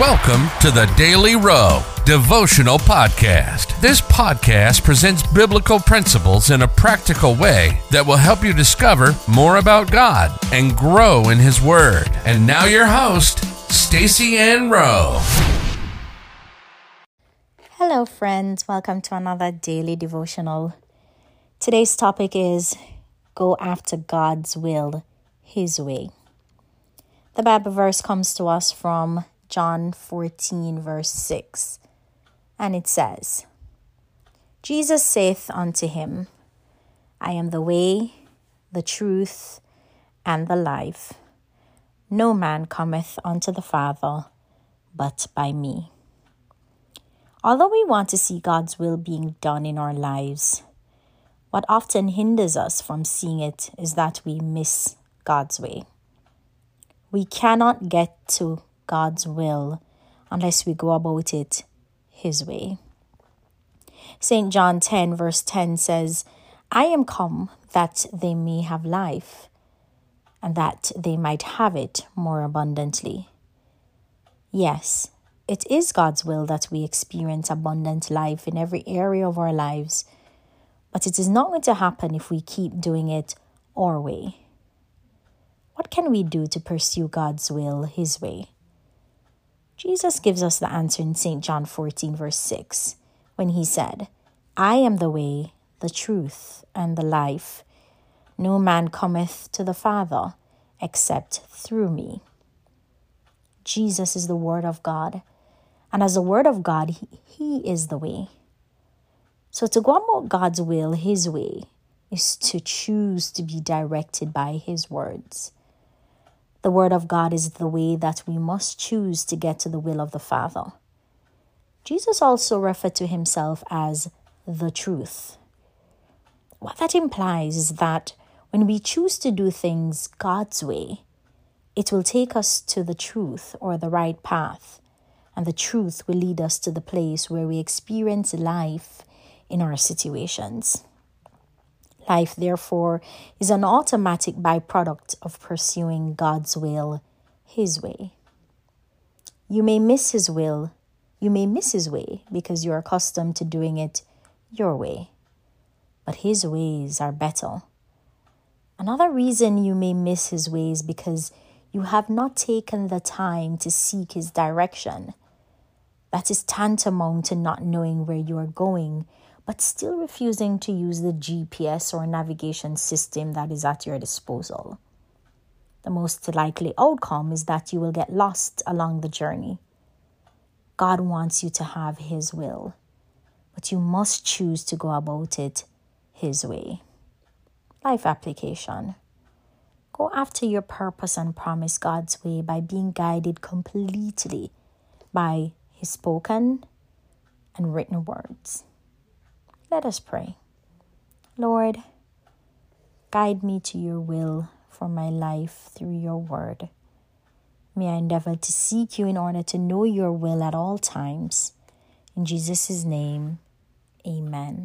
Welcome to the Daily Row Devotional Podcast. This podcast presents biblical principles in a practical way that will help you discover more about God and grow in His Word. And now your host, Stacy Ann Rowe. Hello friends, welcome to another Daily Devotional. Today's topic is go after God's will, His way. The Bible verse comes to us from John 14 verse 6, and it says, Jesus saith unto him, I am the way, the truth, and the life. No man cometh unto the Father but by me. Although we want to see God's will being done in our lives, what often hinders us from seeing it is that we miss God's way. We cannot get to God's will unless we go about it His way. St. John 10 verse 10 says, I am come that they may have life, and that they might have it more abundantly. Yes, it is God's will that we experience abundant life in every area of our lives, but it is not going to happen if we keep doing it our way. What can we do to pursue God's will, His way? Jesus gives us the answer in St. John 14 verse 6 when He said, I am the way, the truth, and the life. No man cometh to the Father except through me. Jesus is the Word of God, and as the Word of God, He is the way. So to go about God's will, His way, is to choose to be directed by His words. The Word of God is the way that we must choose to get to the will of the Father. Jesus also referred to Himself as the truth. What that implies is that when we choose to do things God's way, it will take us to the truth or the right path, and the truth will lead us to the place where we experience life in our situations. Life, therefore, is an automatic byproduct of pursuing God's will, His way. You may miss His will, you may miss His way because you're accustomed to doing it your way, but His ways are better. Another reason you may miss His ways because you have not taken the time to seek His direction. That is tantamount to not knowing where you are going, but still refusing to use the GPS or navigation system that is at your disposal. The most likely outcome is that you will get lost along the journey. God wants you to have His will, but you must choose to go about it His way. Life application. Go after your purpose and promise God's way by being guided completely by His spoken and written words. Let us pray. Lord, guide me to your will for my life through your word. May I endeavor to seek you in order to know your will at all times. In Jesus' name, amen.